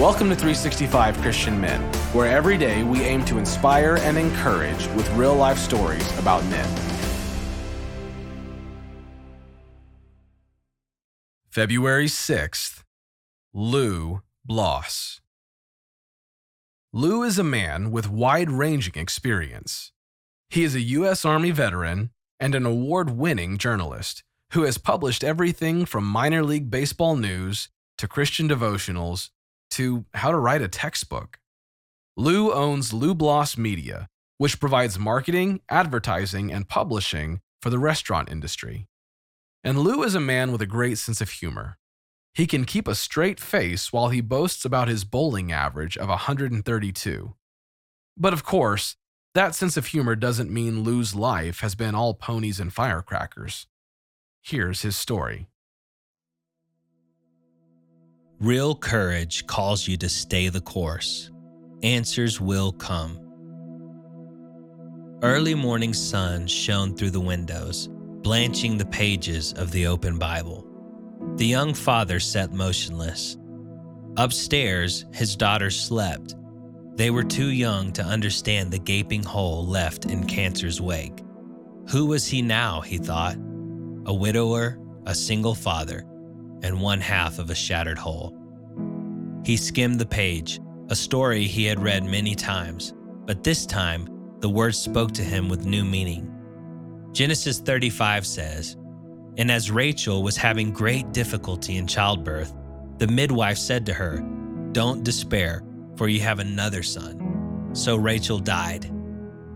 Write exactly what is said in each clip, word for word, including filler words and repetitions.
Welcome to three sixty-five Christian Men, where every day we aim to inspire and encourage with real-life stories about men. February sixth, Lou Bloss. Lou is a man with wide-ranging experience. He is a U S Army veteran and an award-winning journalist who has published everything from minor league baseball news to Christian devotionals to how to write a textbook. Lou owns Lou Bloss Media, which provides marketing, advertising, and publishing for the restaurant industry. And Lou is a man with a great sense of humor. He can keep a straight face while he boasts about his bowling average of one hundred thirty-two. But of course, that sense of humor doesn't mean Lou's life has been all ponies and firecrackers. Here's his story. Real courage calls you to stay the course. Answers will come. Early morning sun shone through the windows, blanching the pages of the open Bible. The young father sat motionless. Upstairs, his daughter slept. They were too young to understand the gaping hole left in cancer's wake. Who was he now, he thought? A widower, a single father, and one half of a shattered whole. He skimmed the page, a story he had read many times, but this time the words spoke to him with new meaning. Genesis thirty-five says, "And as Rachel was having great difficulty in childbirth, the midwife said to her, 'Don't despair, for you have another son.' So Rachel died.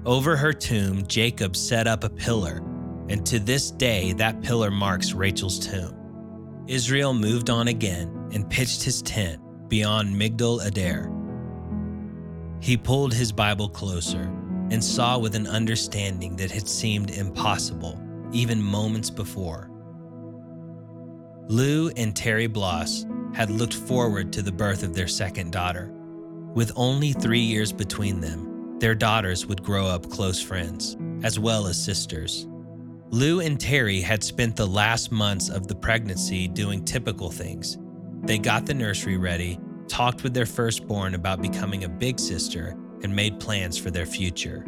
Over her tomb, Jacob set up a pillar, and to this day that pillar marks Rachel's tomb." Israel moved on again and pitched his tent beyond Migdal Adair. He pulled his Bible closer and saw with an understanding that had seemed impossible even moments before. Lou and Terry Bloss had looked forward to the birth of their second daughter. With only three years between them, their daughters would grow up close friends, as well as sisters. Lou and Terry had spent the last months of the pregnancy doing typical things. They got the nursery ready, talked with their firstborn about becoming a big sister, and made plans for their future.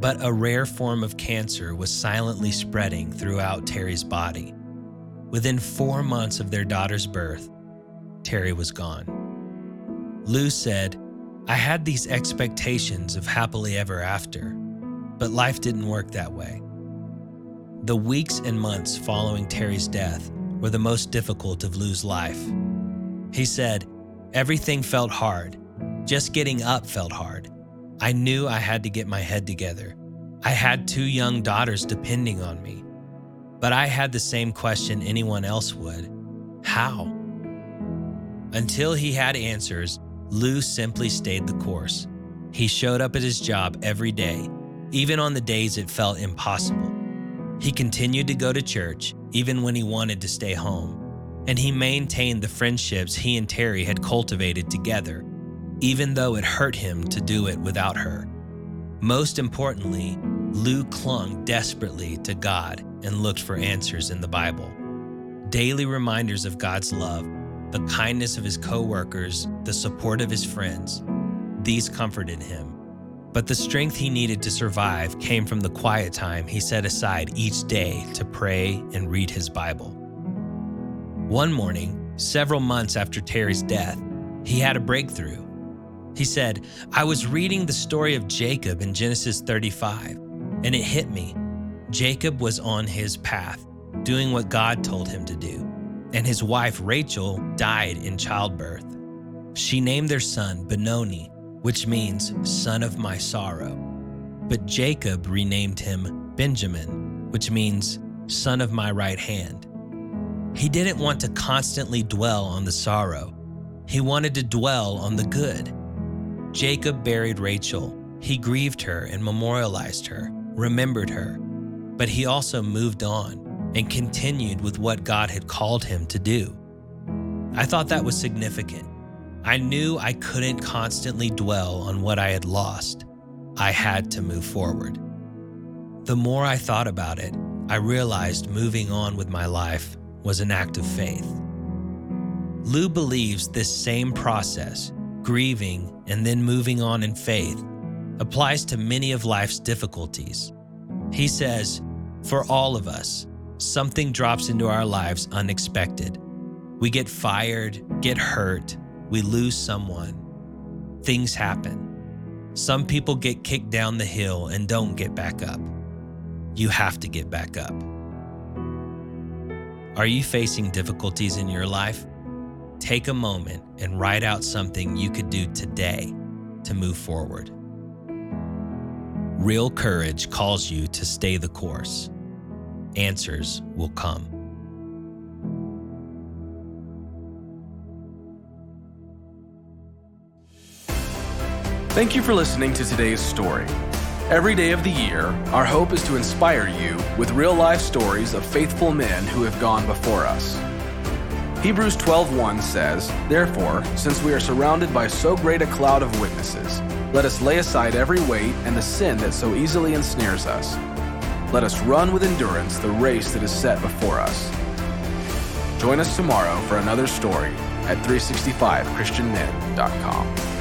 But a rare form of cancer was silently spreading throughout Terry's body. Within four months of their daughter's birth, Terry was gone. Lou said, "I had these expectations of happily ever after, but life didn't work that way." The weeks and months following Terry's death were the most difficult of Lou's life. He said, "Everything felt hard. Just getting up felt hard. I knew I had to get my head together. I had two young daughters depending on me. But I had the same question anyone else would. How?" Until he had answers, Lou simply stayed the course. He showed up at his job every day, even on the days it felt impossible. He continued to go to church, even when he wanted to stay home, and he maintained the friendships he and Terry had cultivated together, even though it hurt him to do it without her. Most importantly, Lou clung desperately to God and looked for answers in the Bible. Daily reminders of God's love, the kindness of his co-workers, the support of his friends, these comforted him. But the strength he needed to survive came from the quiet time he set aside each day to pray and read his Bible. One morning, several months after Terry's death, he had a breakthrough. He said, "I was reading the story of Jacob in Genesis thirty-five, and it hit me. Jacob was on his path, doing what God told him to do, and his wife Rachel died in childbirth. She named their son Benoni, which means son of my sorrow. But Jacob renamed him Benjamin, which means son of my right hand." He didn't want to constantly dwell on the sorrow. He wanted to dwell on the good. Jacob buried Rachel. He grieved her and memorialized her, remembered her. But he also moved on and continued with what God had called him to do. "I thought that was significant. I knew I couldn't constantly dwell on what I had lost. I had to move forward. The more I thought about it, I realized moving on with my life was an act of faith." Lou believes this same process, grieving and then moving on in faith, applies to many of life's difficulties. He says, for all of us, something drops into our lives unexpected. We get fired, get hurt, we lose someone. Things happen. Some people get kicked down the hill and don't get back up. You have to get back up. Are you facing difficulties in your life? Take a moment and write out something you could do today to move forward. Real courage calls you to stay the course. Answers will come. Thank you for listening to today's story. Every day of the year, our hope is to inspire you with real-life stories of faithful men who have gone before us. Hebrews twelve one says, "Therefore, since we are surrounded by so great a cloud of witnesses, let us lay aside every weight and the sin that so easily ensnares us. Let us run with endurance the race that is set before us." Join us tomorrow for another story at three sixty-five christian men dot com.